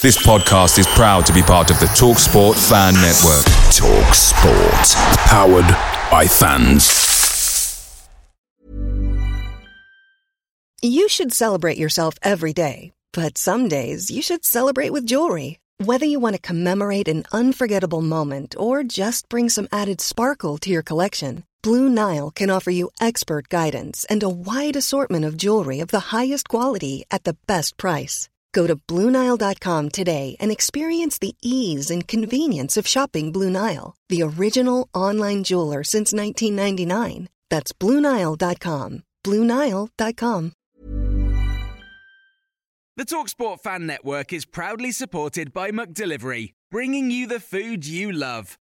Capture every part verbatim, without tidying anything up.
This podcast is proud to be part of the TalkSport Fan Network. TalkSport. Powered by fans. You should celebrate yourself every day, but some days you should celebrate with jewelry. Whether you want to commemorate an unforgettable moment or just bring some added sparkle to your collection, Blue Nile can offer you expert guidance and a wide assortment of jewelry of the highest quality at the best price. Go to Blue Nile dot com today and experience the ease and convenience of shopping Blue Nile, the original online jeweler since nineteen ninety-nine. That's Blue Nile dot com. Blue Nile dot com. The TalkSport Fan Network is proudly supported by McDelivery, bringing you the food you love.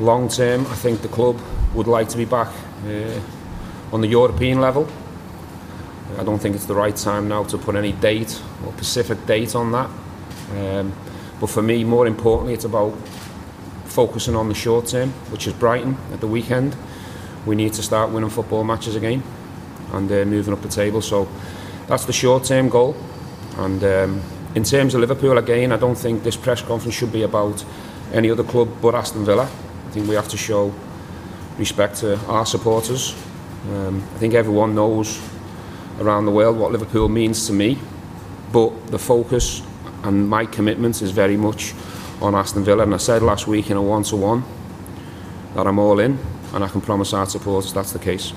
Long term, I think the club would like to be back uh, on the European level. I don't think it's the right time now to put any date or specific date on that. Um, but for me, more importantly, it's about focusing on the short term, which is Brighton at the weekend. We need to start winning football matches again and uh, moving up the table. So that's the short term goal. And um, in terms of Liverpool, again, I don't think this press conference should be about any other club but Aston Villa. I think we have to show respect to our supporters. Um, I think everyone knows around the world what Liverpool means to me, but the focus and my commitment is very much on Aston Villa. And I said last week in a one-to-one that I'm all in, and I can promise our supporters that's the case.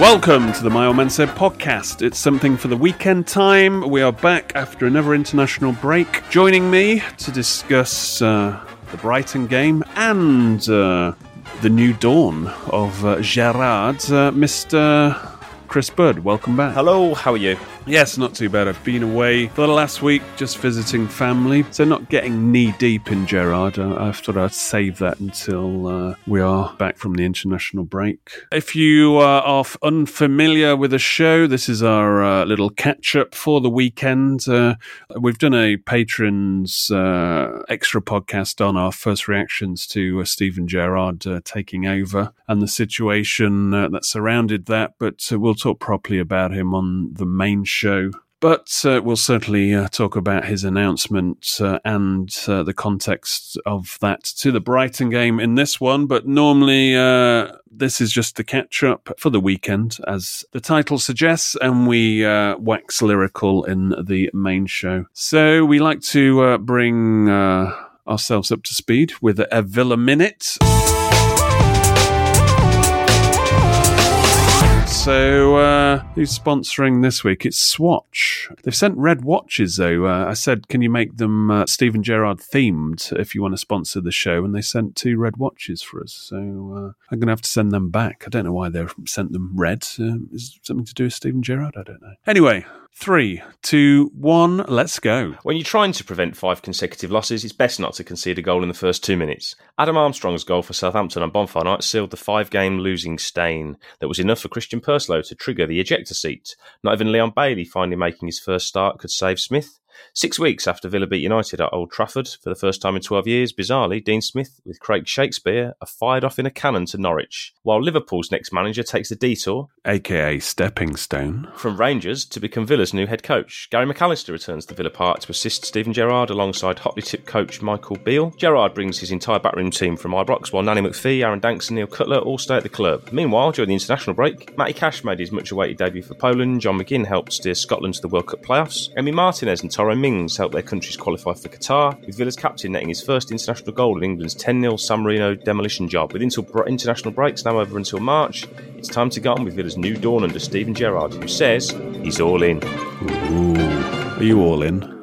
Welcome to the My Old Man Said podcast. It's something for the weekend time. We are back after another international break. Joining me to discuss uh, the Brighton game and uh, the new dawn of uh, Gerrard, uh, Mister Chris Budd. Welcome back. Hello, how are you? Yes, not too bad. I've been away for the last week just visiting family, so not getting knee-deep in Gerrard. I, I thought I'd save that until uh, we are back from the international break. If you uh, are unfamiliar with the show, this is our uh, little catch-up for the weekend. Uh, we've done a Patrons uh, extra podcast on our first reactions to uh, Steven Gerrard uh, taking over and the situation uh, that surrounded that, but uh, we'll talk properly about him on the main show. show. But uh, we'll certainly uh, talk about his announcement uh, and uh, the context of that to the Brighton game in this one. But normally uh, this is just the catch-up for the weekend, as the title suggests, and we uh, wax lyrical in the main show. So we like to uh, bring uh, ourselves up to speed with a Villa Minute. So, uh, who's sponsoring this week? It's Swatch. They've sent red watches, though. Uh, I said, can you make them uh, Steven Gerrard themed if you want to sponsor the show? And they sent two red watches for us. So, uh, I'm going to have to send them back. I don't know why they've sent them red. Uh, is it something to do with Steven Gerrard? I don't know. Anyway, three, two, one, let's go. When you're trying to prevent five consecutive losses, it's best not to concede a goal in the first two minutes. Adam Armstrong's goal for Southampton on Bonfire Night sealed the five-game losing stain that was enough for Christian Purslow to trigger the ejector seat. Not even Leon Bailey finally making his first start could save Smith, Six weeks after Villa beat United at Old Trafford for the first time in twelve years, bizarrely, Dean Smith with Craig Shakespeare are fired off in a cannon to Norwich, while Liverpool's next manager takes a detour, aka stepping stone, from Rangers to become Villa's new head coach. Gary McAllister returns to Villa Park to assist Steven Gerrard alongside hotly tipped coach Michael Beale. Gerrard brings his entire backroom team from Ibrox, while Nanny McPhee, Aaron Danks and Neil Cutler all stay at the club. Meanwhile, during the international break, Matty Cash made his much-awaited debut for Poland, John McGinn helped steer Scotland to the World Cup playoffs, Emi Martinez and Toro Mings helped their countries qualify for Qatar, with Villa's captain netting his first international goal in England's ten nil San Marino demolition job. With international breaks now over until March, it's time to get on with Villa's new dawn under Steven Gerrard, who says he's all in. Ooh, are you all in?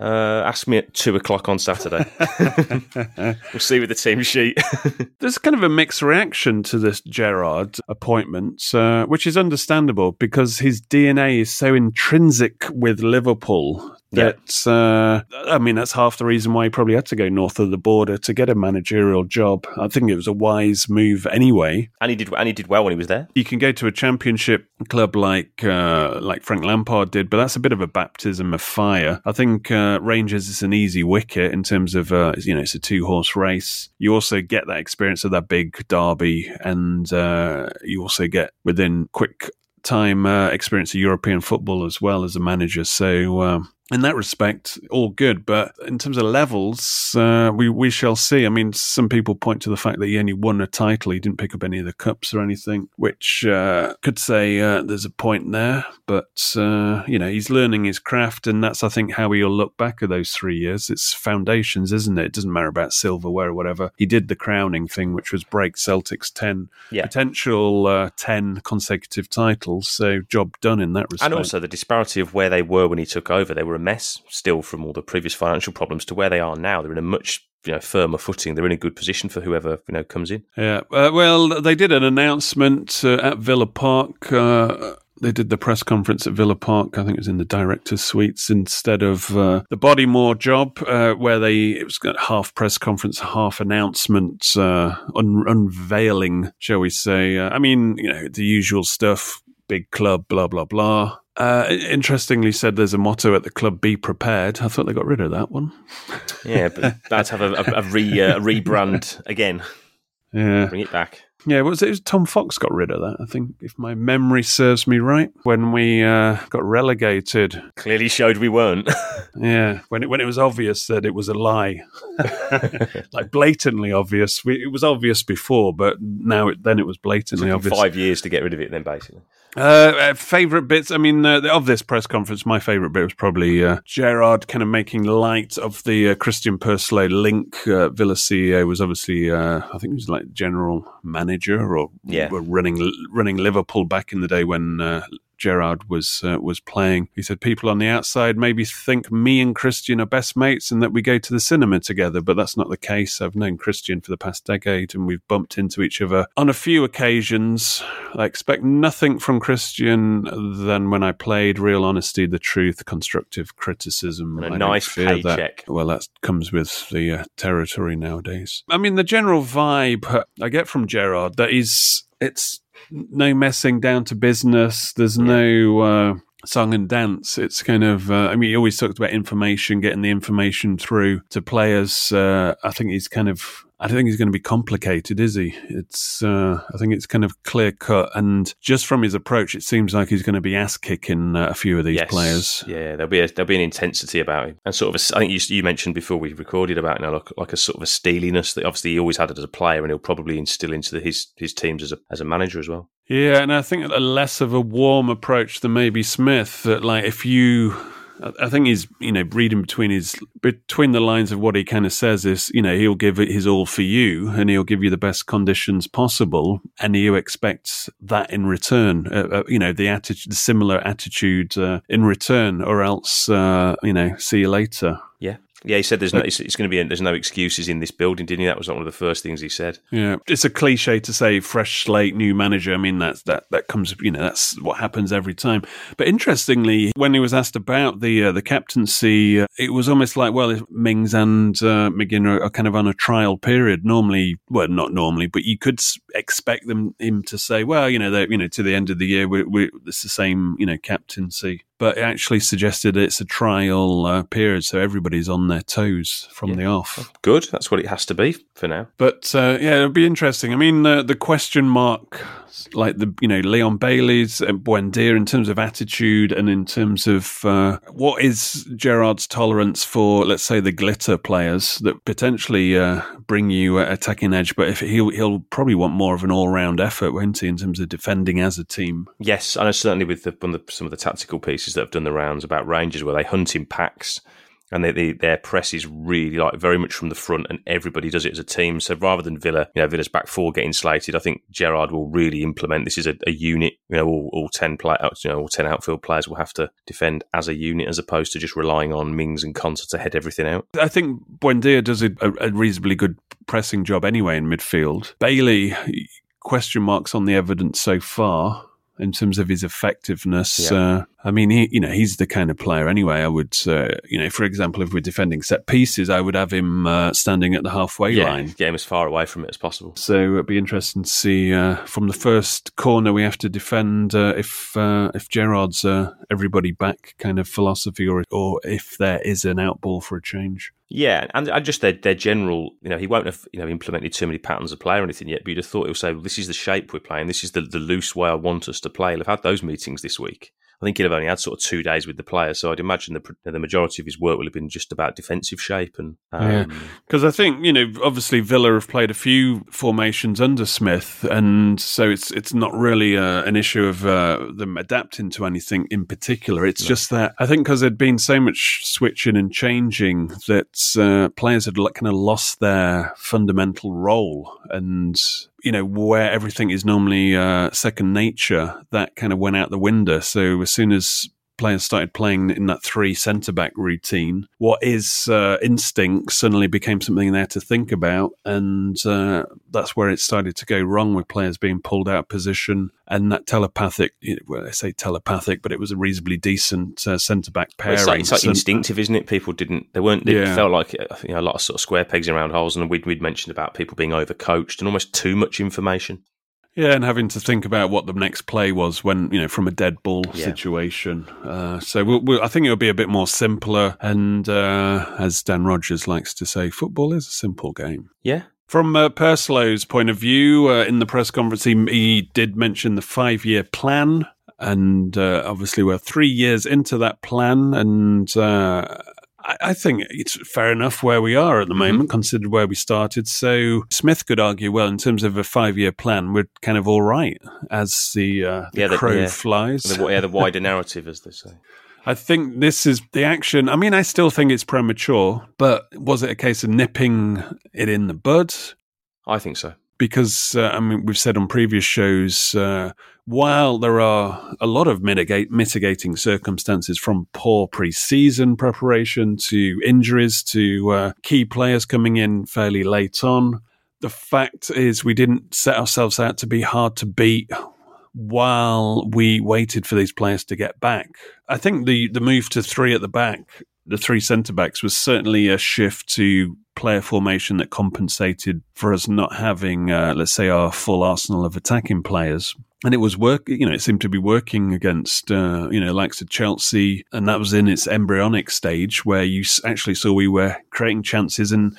Uh, ask me at two o'clock on Saturday. We'll see with the team sheet. There's kind of a mixed reaction to this Gerrard appointment, uh, which is understandable because his D N A is so intrinsic with Liverpool. That's, uh, I mean, that's half the reason why he probably had to go north of the border to get a managerial job. I think it was a wise move anyway. And he did, and he did well when he was there. You can go to a Championship club like uh, like Frank Lampard did, but that's a bit of a baptism of fire. I think uh, Rangers is an easy wicket in terms of, uh, you know, it's a two-horse race. You also get that experience of that big derby, and uh, you also get within quick time uh, experience of European football as well as a manager. So, um, in that respect, all good. But in terms of levels, uh, we, we shall see. I mean, some people point to the fact that he only won a title. He didn't pick up any of the cups or anything, which uh, could say uh, there's a point there. But, uh, you know, he's learning his craft. And that's, I think, how he'll look back at those three years. It's foundations, isn't it? It doesn't matter about silverware or whatever. He did the crowning thing, which was break Celtic's ten, yeah. potential uh, ten consecutive titles. So job done in that respect. And also the disparity of where they were when he took over. They were mess still from all the previous financial problems to where they are now. They're in a much you know, firmer footing. They're in a good position for whoever you know comes in. Yeah, uh, well, they did an announcement uh, at Villa Park. Uh, they did the press conference at Villa Park. I think it was in the director's suites instead of uh, the Bodymore job, uh, where they it was half press conference, half announcement, uh, un- unveiling, shall we say? Uh, I mean, you know, the usual stuff. Big club, blah blah blah. Uh, interestingly said, there's a motto at the club: "Be prepared." I thought they got rid of that one. Yeah, but that's have a, a, a, re, uh, a rebrand again. Yeah, bring it back. Yeah, what was it? It was Tom Fox got rid of that, I think, if my memory serves me right, when we uh, got relegated. Clearly showed we weren't. Yeah, when it, when it was obvious that it was a lie. Like, blatantly obvious. We, it was obvious before, but now it, then it was blatantly it obvious. Five years to get rid of it then, basically. Uh, uh, favourite bits, I mean, uh, of this press conference, my favourite bit was probably uh, Gerrard kind of making light of the uh, Christian Purslow link. Uh, Villa C E O was obviously, uh, I think he was like general manager. Manager or yeah. running running Liverpool back in the day when uh, Gerrard was uh, was playing. He said, people on the outside maybe think me and Christian are best mates and that we go to the cinema together, but that's not the case. I've known Christian for the past decade and we've bumped into each other on a few occasions. I expect nothing from Christian than when I played, real honesty, the truth, constructive criticism. And a I nice paycheck. That, well, that comes with the uh, territory nowadays. I mean, the general vibe I get from Gerrard, that is, it's no messing down to business. There's no uh, song and dance. It's kind of, uh, I mean, he always talked about information, getting the information through to players. Uh, I think he's kind of, I don't think he's going to be complicated, is he? It's, uh, I think it's kind of clear cut. And just from his approach, it seems like he's going to be ass kicking uh, a few of these yes. players. Yeah, there'll be a, there'll be an intensity about him, and sort of a, I think you, you mentioned before we recorded about you know, like, like a sort of a steeliness that obviously he always had it as a player, and he'll probably instill into the, his his teams as a as a manager as well. Yeah, and I think a less of a warm approach than maybe Smith. That like if you. I think he's, you know, reading between his between the lines of what he kind of says is, you know, he'll give it his all for you and he'll give you the best conditions possible, and you expect that in return, uh, uh, you know, the attitude, the similar attitude uh, in return, or else, uh, you know, see you later. Yeah. Yeah, he said there's no, it's, it's going to be a, there's no excuses in this building, didn't he? That was one of the first things he said. Yeah, it's a cliche to say fresh slate, new manager. I mean, that's that that comes, you know, that's what happens every time. But interestingly, when he was asked about the uh, the captaincy, uh, it was almost like, well, if Mings and uh, McGinn are, are kind of on a trial period. Normally, well, not normally, but you could expect them him to say, well, you know, you know, to the end of the year, we, we, it's the same, you know, captaincy. But it actually suggested it's a trial uh, period, so everybody's on their toes from yeah. the off. Good, that's what it has to be for now. But uh, yeah, it'll be interesting. I mean, uh, the question mark, like the you know Leon Bailey's and Buendía, in terms of attitude and in terms of uh, what is Gerrard's tolerance for, let's say, the glitter players that potentially uh, bring you a attacking edge, but if he'll he'll probably want more of an all-round effort, won't he, in terms of defending as a team? Yes, and certainly with the, the, some of the tactical pieces that have done the rounds about Rangers, where they hunt in packs and they, they, their press is really like very much from the front, and everybody does it as a team. So rather than Villa, you know, Villa's back four getting slated, I think Gerrard will really implement this is a, a unit. You know, all, all ten play, you know, all ten outfield players will have to defend as a unit, as opposed to just relying on Mings and Konsa to head everything out. I think Buendia does a, a reasonably good pressing job anyway in midfield. Bailey, question marks on the evidence so far in terms of his effectiveness. Yeah. Uh, I mean, he, you know, he's the kind of player anyway. I would, uh, you know, for example, if we're defending set pieces, I would have him uh, standing at the halfway yeah, line. Get him as far away from it as possible. So it'd be interesting to see uh, from the first corner we have to defend uh, if uh, if Gerrard's uh, everybody back kind of philosophy, or or if there is an outball for a change. Yeah, and I just their their general, you know, he won't have you know implemented too many patterns of play or anything yet, but you'd have thought he'll say, well, this is the shape we're playing, this is the, the loose way I want us to play. He'll have had those meetings this week. I think he'll have only had sort of two days with the players, so I'd imagine the the majority of his work will have been just about defensive shape. And because um, yeah. I think, you know, obviously Villa have played a few formations under Smith, and so it's it's not really uh, an issue of uh, them adapting to anything in particular. It's no. just that I think because there'd been so much switching and changing that uh, players had kind of lost their fundamental role, and you know, where everything is normally uh, second nature, that kind of went out the window. So as soon as players started playing in that three centre-back routine, what is uh, instinct suddenly became something there to think about, and uh, that's where it started to go wrong, with players being pulled out of position. And that telepathic, well, I say telepathic, but it was a reasonably decent uh, centre-back pairing. It's like, it's like instinctive, isn't it? People didn't, they weren't, it yeah. felt like you know, a lot of sort of square pegs in round holes, and we'd, we'd mentioned about people being overcoached and almost too much information. Yeah, and having to think about what the next play was when, you know, from a dead ball yeah. situation. Uh, so we'll, we'll, I think it'll be a bit more simpler. And uh, as Dan Rogers likes to say, football is a simple game. Yeah. From uh, Purslow's point of view, uh, in the press conference, he, he did mention the five-year plan. And uh, obviously we're three years into that plan. And Uh, I think it's fair enough where we are at the moment, mm-hmm. considered where we started. So Smith could argue, well, in terms of a five-year plan, we're kind of all right as the, uh, the yeah, crow the, yeah. flies. The, yeah, the wider narrative, as they say. I think this is the action. I mean, I still think it's premature, but was it a case of nipping it in the bud? I think so. Because, uh, I mean, we've said on previous shows, uh, while there are a lot of mitigate, mitigating circumstances, from poor pre-season preparation to injuries to uh, key players coming in fairly late on, the fact is we didn't set ourselves out to be hard to beat while we waited for these players to get back. I think the, the move to three at the back, the three centre-backs, was certainly a shift to player formation that compensated for us not having, uh, let's say, our full arsenal of attacking players. And it was work, you know, it seemed to be working against, uh, you know, likes of Chelsea, and that was in its embryonic stage, where you actually saw we were creating chances and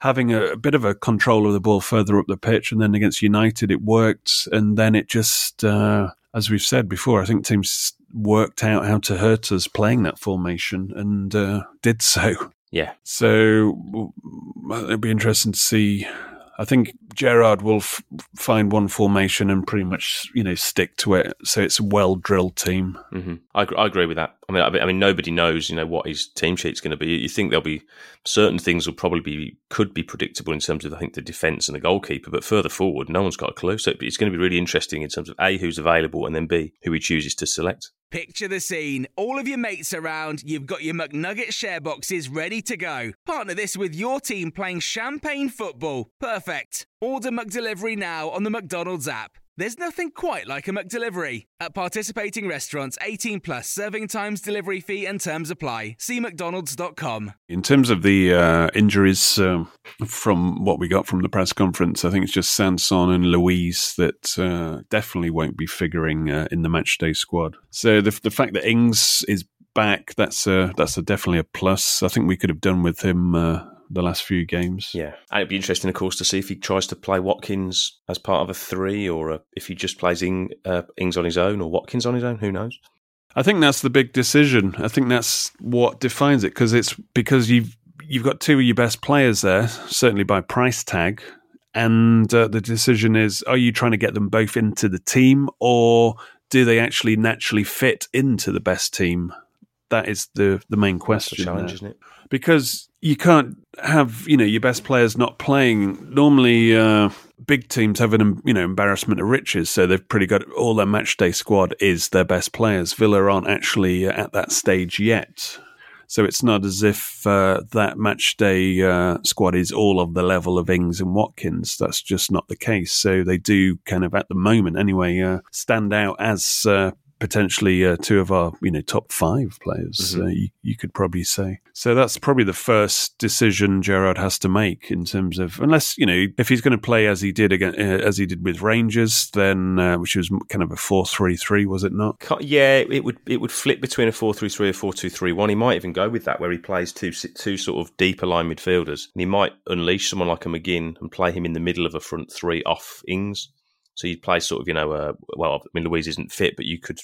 having a, a bit of a control of the ball further up the pitch. And then against United, it worked. And then it just, uh, as we've said before, I think teams worked out how to hurt us playing that formation, and uh, did so. Yeah. So it'd be interesting to see. I think Gerrard will f- find one formation and pretty much, you know, stick to it. So it's a well-drilled team. Mm-hmm. I, I agree with that. I mean, I mean, nobody knows, you know, what his team sheet's going to be. You think there'll be certain things will probably be could be predictable in terms of, I think, the defence and the goalkeeper. But further forward, no one's got a clue. So it's going to be really interesting in terms of A, who's available, and then B, who he chooses to select. Picture the scene. All of your mates around, you've got your McNugget share boxes ready to go. Partner this with your team playing champagne football. Perfect. Order McDelivery now on the McDonald's app. There's nothing quite like a McDelivery. At participating restaurants, eighteen plus, serving times, delivery fee and terms apply. See mcdonalds dot com. In terms of the uh, injuries um, from what we got from the press conference, I think it's just Sansom and Louise that uh, definitely won't be figuring uh, in the matchday squad. So the, the fact that Ings is back, that's, a, that's a definitely a plus. I think we could have done with him uh, the last few games. Yeah. And it'd be interesting, of course, to see if he tries to play Watkins as part of a three, or a, if he just plays Ing, uh, Ings on his own or Watkins on his own. Who knows? I think that's the big decision. I think that's what defines it, because it's because you've, you've got two of your best players there, certainly by price tag. And uh, the decision is, are you trying to get them both into the team, or do they actually naturally fit into the best team? That is the, the main question. That's a challenge, isn't it? Because you can't have, you know, your best players not playing. Normally, uh, big teams have an, you know, embarrassment of riches, so they've pretty got all their matchday squad is their best players. Villa aren't actually at that stage yet, so it's not as if uh, that matchday uh, squad is all of the level of Ings and Watkins. That's just not the case. So they do kind of, at the moment anyway, uh, stand out as uh, potentially uh, two of our, you know, top five players, mm-hmm. uh, you, you could probably say. So that's probably the first decision Gerrard has to make in terms of, unless, you know, if he's going to play as he did again, uh, as he did with Rangers, then uh, which was kind of a four three three, was it not? Yeah, it would it would flip between a four three three or four two three one. He might even go with that, where he plays two two sort of deeper line midfielders, and he might unleash someone like a McGinn and play him in the middle of a front three off Ings. So you'd play sort of, you know, uh, well, I mean, Louise isn't fit, but you could,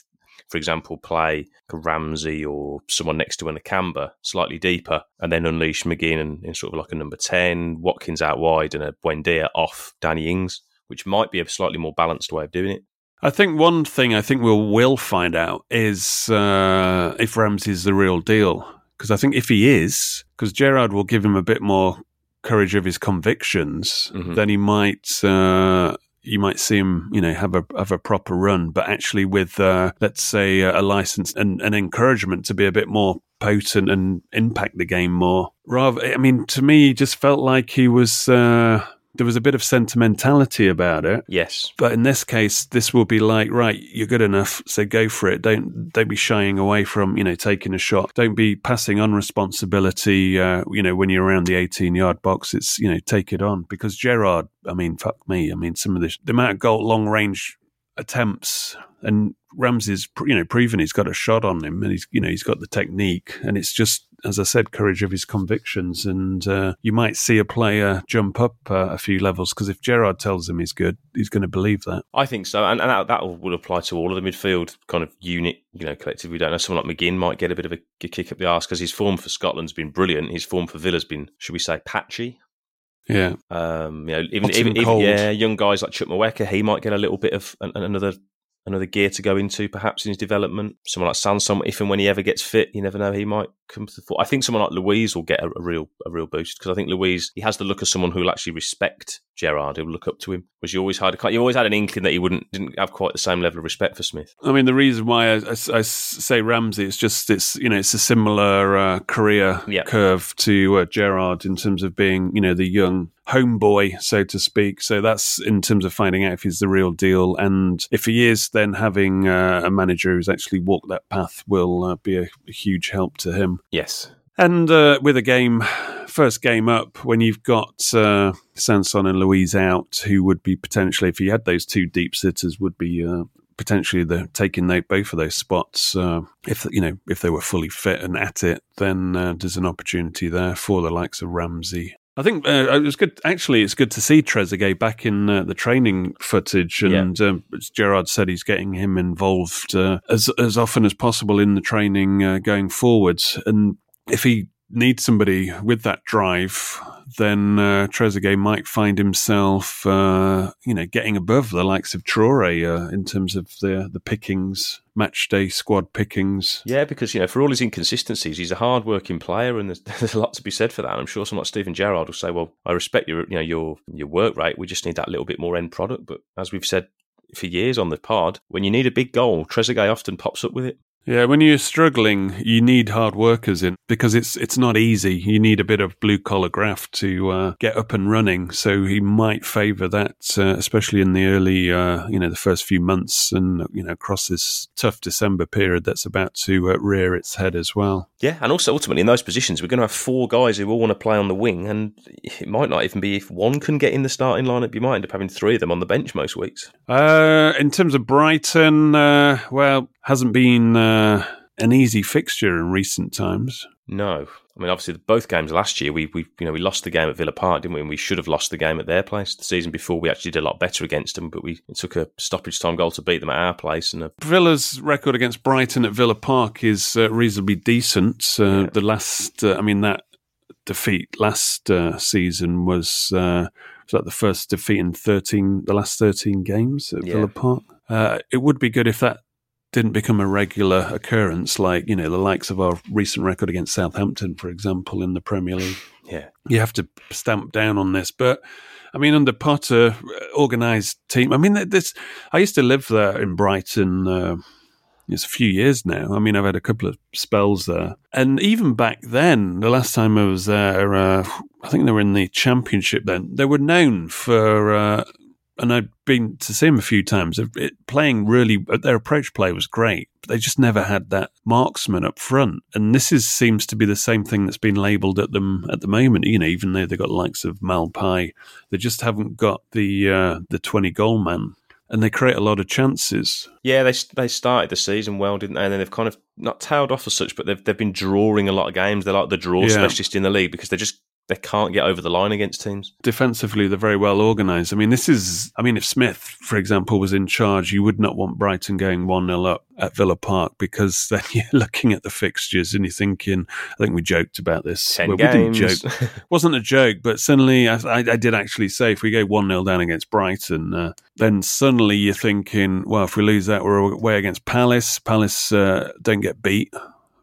for example, play a Ramsey or someone next to a Nakamba slightly deeper, and then unleash McGinn in, in sort of like a number ten, Watkins out wide, and a Buendía off Danny Ings, which might be a slightly more balanced way of doing it. I think one thing I think we'll will find out is uh, if Ramsey's the real deal, because I think if he is, because Gerrard will give him a bit more courage of his convictions, mm-hmm. then he might... Uh, You might see him, you know, have a have a proper run, but actually with, uh, let's say, a license and an encouragement to be a bit more potent and impact the game more. Rather, I mean, to me, he just felt like he was. Uh, there was a bit of sentimentality about it. Yes, but in this case, this will be like, right, you're good enough, so go for it. Don't don't be shying away from, you know, taking a shot. Don't be passing on responsibility. Uh, you know, when you're around the eighteen-yard box, it's, you know, take it on, because Gerrard. I mean, fuck me. I mean, some of the, the amount of goal long-range attempts, and Ramsey's, you know, proven he's got a shot on him, and he's, you know, he's got the technique, and it's just, as I said, courage of his convictions, and uh, you might see a player jump up uh, a few levels, because if Gerrard tells him he's good, he's going to believe that. I think so, and, and that, that will apply to all of the midfield kind of unit, you know, collective. We don't know, someone like McGinn might get a bit of a kick up the arse, because his form for Scotland's been brilliant. His form for Villa's been, should we say, patchy. Yeah, um, you know, even even, even yeah, young guys like Chukwuemeka, he might get a little bit of an, another. Another gear to go into, perhaps, in his development. Someone like Sansom, if and when he ever gets fit, you never know, he might come to the fore. I think someone like Louise will get a, a real a real boost, because I think Louise, he has the look of someone who will actually respect Gerrard, who will look up to him. Because you always had you always had an inkling that he wouldn't didn't have quite the same level of respect for Smith. I mean, the reason why I, I, I say Ramsey, it's just it's you know it's a similar uh, career yeah. curve to uh, Gerrard in terms of being, you know, the young homeboy, so to speak. So that's in terms of finding out if he's the real deal, and if he is, then having uh, a manager who's actually walked that path will uh, be a, a huge help to him. Yes. And uh, with a game, first game up, when you've got uh, Sansom and Louise out, who would be potentially, if you had those two deep sitters, would be uh, potentially the taking they, both of those spots. Uh, if you know if they were fully fit and at it, then uh, there's an opportunity there for the likes of Ramsey. I think uh, it was good. Actually, it's good to see Trezeguet back in uh, the training footage, and yeah. um, as Gerrard said, he's getting him involved uh, as as often as possible in the training uh, going forwards. And if he needs somebody with that drive, then uh, Trezeguet might find himself, uh, you know, getting above the likes of Traore uh, in terms of the the pickings, match day squad pickings. Yeah, because, you know, for all his inconsistencies, he's a hard working player, and there's, there's a lot to be said for that. And I'm sure someone like Steven Gerrard will say, "Well, I respect your, you know, your your work rate. We just need that little bit more end product." But as we've said for years on the pod, when you need a big goal, Trezeguet often pops up with it. Yeah, when you're struggling, you need hard workers in because it's it's not easy. You need a bit of blue-collar graft to uh, get up and running. So he might favour that, uh, especially in the early, uh, you know, the first few months and, you know, across this tough December period that's about to uh, rear its head as well. Yeah, and also ultimately in those positions, we're going to have four guys who all want to play on the wing, and it might not even be if one can get in the starting lineup, you might end up having three of them on the bench most weeks. Uh, in terms of Brighton, uh, well, hasn't been... Uh, Uh, an easy fixture in recent times. No. I mean, obviously, both games last year, we we you know we lost the game at Villa Park, didn't we? And we should have lost the game at their place. The season before, we actually did a lot better against them, but we it took a stoppage time goal to beat them at our place. And a- Villa's record against Brighton at Villa Park is uh, reasonably decent. Uh, yeah. The last, uh, I mean, that defeat last uh, season was uh, was like the first defeat in thirteen, the last thirteen games at yeah. Villa Park. Uh, it would be good if that didn't become a regular occurrence, like, you know, the likes of our recent record against Southampton, for example, in the Premier League. Yeah. You have to stamp down on this. But, I mean, under Potter, organised team. I mean, this. I used to live there in Brighton. Uh, it's a few years now. I mean, I've had a couple of spells there. And even back then, the last time I was there, uh, I think they were in the Championship then, they were known for... Uh, And I've been to see them a few times. It, playing really, their approach play was great, but they just never had that marksman up front. And this is seems to be the same thing that's been labelled at them at the moment. You know, even though they've got the likes of Malpai, they just haven't got the uh, the twenty goal man, and they create a lot of chances. Yeah, they they started the season well, didn't they? And then they've kind of not tailed off as such, but they've they've been drawing a lot of games. They're like the draw yeah. specialist in the league because they're just. They can't get over the line against teams. Defensively, they're very well organised. I mean, this is... I mean, if Smith, for example, was in charge, you would not want Brighton going one nil up at Villa Park because then you're looking at the fixtures and you're thinking... I think we joked about this. Ten well, games. We didn't joke. It wasn't a joke, but suddenly I, I, I did actually say if we go one nil down against Brighton, uh, then suddenly you're thinking, well, if we lose that, we're away against Palace. Palace uh, don't get beat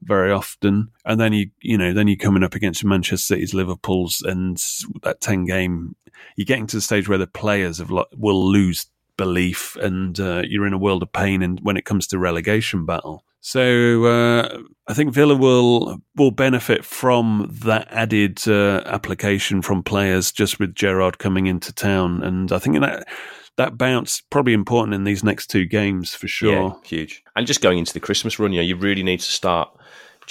very often, and then you you know then you're coming up against Manchester City's, Liverpool's, and that ten game you're getting to the stage where the players have lo- will lose belief, and uh, you're in a world of pain. And when it comes to relegation battle, so uh, I think Villa will will benefit from that added uh, application from players just with Gerrard coming into town, and I think that. That bounce probably important in these next two games for sure. Yeah, huge. And just going into the Christmas run, you know, you really need to start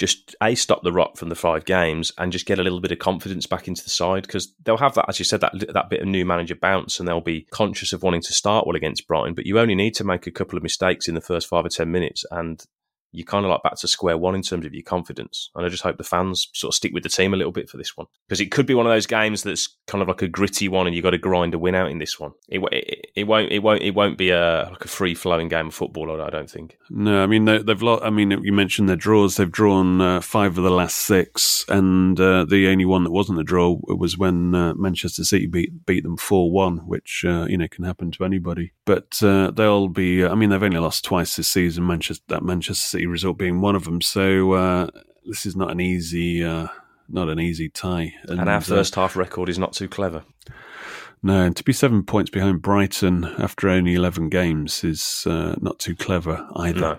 just a stop the rot from the five games and just get a little bit of confidence back into the side because they'll have that, as you said, that that bit of new manager bounce, and they'll be conscious of wanting to start well against Brighton. But you only need to make a couple of mistakes in the first five or ten minutes, and you're kind of like back to square one in terms of your confidence. And I just hope the fans sort of stick with the team a little bit for this one. Because it could be one of those games that's kind of like a gritty one and you've got to grind a win out in this one. It, it, it won't it won't, it won't be a like a free-flowing game of football, I don't think. No, I mean, they, they've. Lot, I mean, you mentioned their draws. They've drawn uh, five of the last six, and uh, the only one that wasn't a draw was when uh, Manchester City beat, beat them four one, which, uh, you know, can happen to anybody. But uh, they'll be... I mean, they've only lost twice this season, Manchester, that Manchester City result being one of them, so uh, this is not an easy, uh, not an easy tie. And, and our first uh, half record is not too clever. No, and to be seven points behind Brighton after only eleven games is uh, not too clever either. No.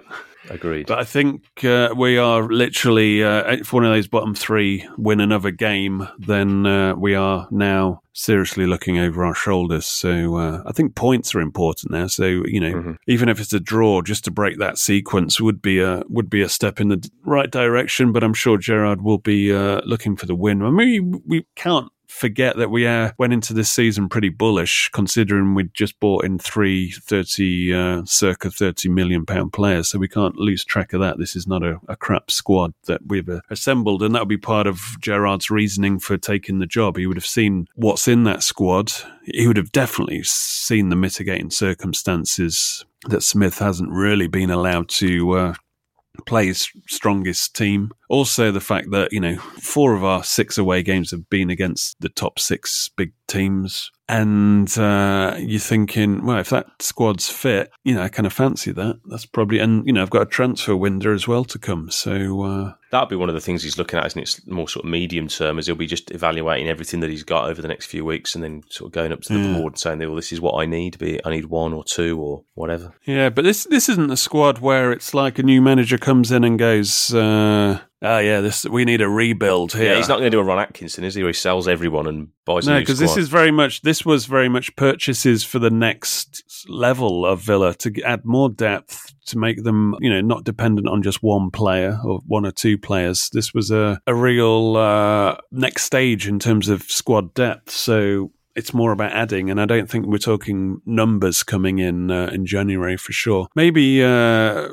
Agreed. But I think uh, we are literally, uh, if one of those bottom three win another game, then uh, we are now seriously looking over our shoulders. So uh, I think points are important now. So, you know, mm-hmm. even if it's a draw, just to break that sequence would be a would be a step in the right direction. But I'm sure Gerrard will be uh, looking for the win. I mean, we, we can't forget that we uh, went into this season pretty bullish, considering we'd just bought in three thirty uh, circa thirty million pound players. So we can't lose track of that. This is not a, a crap squad that we've uh, assembled, and that would be part of Gerrard's reasoning for taking the job. He would have seen what's in that squad. He would have definitely seen the mitigating circumstances that Smith hasn't really been allowed to uh, play his strongest team. Also, the fact that, you know, four of our six away games have been against the top six big teams. And uh, you're thinking, well, if that squad's fit, you know, I kind of fancy that. That's probably, and, you know, I've got a transfer window as well to come. So uh, that'll be one of the things he's looking at, isn't it? More sort of medium term, as he'll be just evaluating everything that he's got over the next few weeks and then sort of going up to the yeah. board and saying, well, this is what I need, be it I need one or two or whatever. Yeah, but this this isn't a squad where it's like a new manager comes in and goes, uh, oh, yeah, this we need a rebuild here. Yeah, he's not going to do a Ron Atkinson, is he? Where he sells everyone and buys no, a new squad. No, because this is very much, this was very much purchases for the next level of Villa to add more depth, to make them, you know, not dependent on just one player or one or two players. This was a, a real uh, next stage in terms of squad depth. So it's more about adding, and I don't think we're talking numbers coming in uh, in January for sure. Maybe Uh,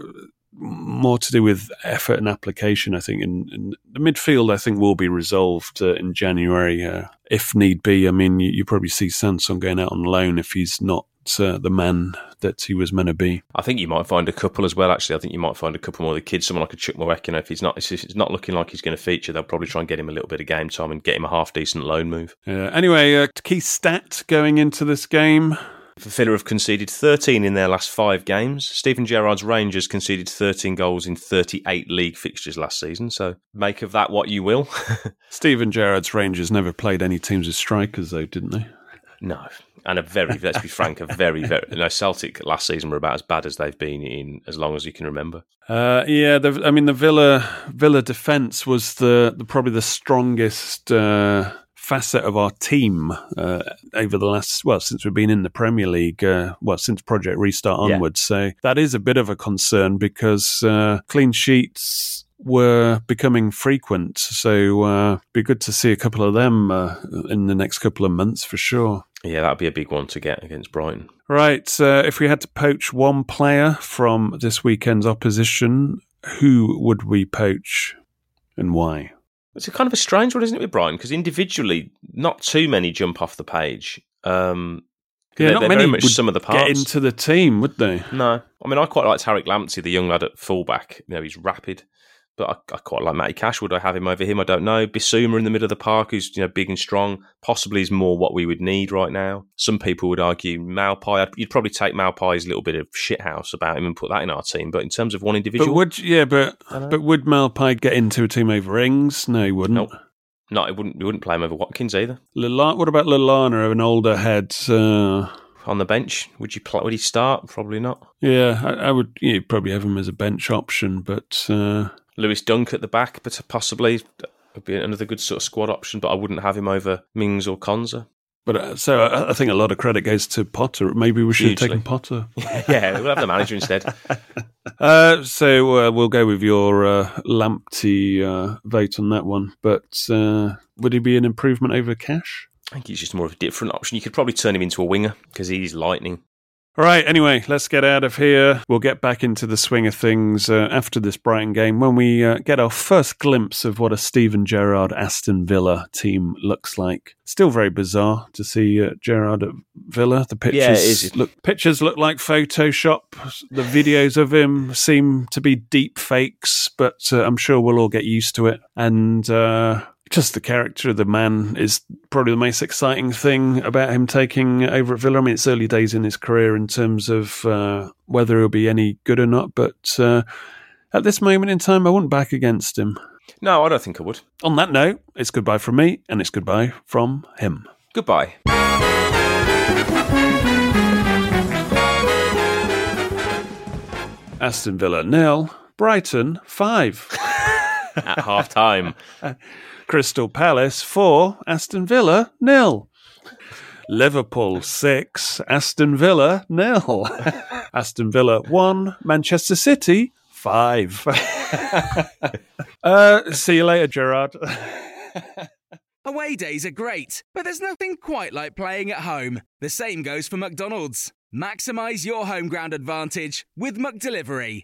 more to do with effort and application, I think. In, in the midfield, I think, will be resolved uh, in January, uh, if need be. I mean, you, you probably see Sansom going out on loan if he's not uh, the man that he was meant to be. I think you might find a couple as well, actually. I think you might find a couple more of the kids. Someone like a Chukwuemeka, you know, if he's not, if it's not looking like he's going to feature, they'll probably try and get him a little bit of game time and get him a half-decent loan move. Yeah. Anyway, uh, key stat going into this game. Villa have conceded thirteen in their last five games. Steven Gerrard's Rangers conceded thirteen goals in thirty-eight league fixtures last season, so make of that what you will. Steven Gerrard's Rangers never played any teams with strikers, though, didn't they? No. And a very, let's be frank, a very, very... No, Celtic last season were about as bad as they've been in as long as you can remember. Uh, yeah, the, I mean, the Villa Villa defence was the, the probably the strongest Uh, facet of our team uh, over the last, well, since we've been in the Premier League, uh, well, since Project Restart onwards. Yeah. So that is a bit of a concern because uh, clean sheets were becoming frequent. So uh, it'd be good to see a couple of them uh, in the next couple of months for sure. Yeah, that'd be a big one to get against Brighton. Right. Uh, if we had to poach one player from this weekend's opposition, who would we poach and why? It's a kind of a strange one, isn't it, with Brighton? Because individually, not too many jump off the page. Um, yeah, they're, not they're many very much would some of the parts. Get into the team, would they? No. I mean, I quite like Tarek Lamptey, the young lad at fullback. You know, he's rapid. But I, I quite like Matty Cash. Would I have him over him? I don't know. Bissouma in the middle of the park, who's, you know, big and strong, possibly is more what we would need right now. Some people would argue Malpai. I'd, you'd probably take Malpai's little bit of shithouse about him and put that in our team. But in terms of one individual, but would yeah, but but would Malpai get into a team over Ings? No, he wouldn't. Nope. No, he wouldn't. We wouldn't play him over Watkins either. Lallana, what about Lallana, an older head? Uh... On the bench, would you play, would he start? Probably not. Yeah, I, I would. You know, probably have him as a bench option, but. Uh... Lewis Dunk at the back, but possibly would be another good sort of squad option, but I wouldn't have him over Mings or Konsa. But uh, so I, I think a lot of credit goes to Potter. Maybe we should Hugely. have taken Potter. Yeah, we'll have the manager instead. Uh, so uh, we'll go with your uh, Lamptey uh, vote on that one. But uh, would he be an improvement over Cash? I think he's just more of a different option. You could probably turn him into a winger because he's lightning. All right, anyway, let's get out of here. We'll get back into the swing of things uh, after this Brighton game when we uh, get our first glimpse of what a Steven Gerrard Aston Villa team looks like. Still very bizarre to see uh, Gerrard at Villa. The pictures, yeah, it is. Look, pictures look like Photoshop. The videos of him seem to be deep fakes, but uh, I'm sure we'll all get used to it. And Uh, Just the character of the man is probably the most exciting thing about him taking over at Villa. I mean, it's early days in his career in terms of uh, whether he'll be any good or not. But uh, at this moment in time, I wouldn't back against him. No, I don't think I would. On that note, it's goodbye from me and it's goodbye from him. Goodbye. Aston Villa nil, Brighton five. At half time. Crystal Palace four, Aston Villa nil. Liverpool six, Aston Villa nil. Aston Villa one, Manchester City five. uh, see you later, Gerrard. Away days are great, but there's nothing quite like playing at home. The same goes for McDonald's. Maximise your home ground advantage with McDelivery.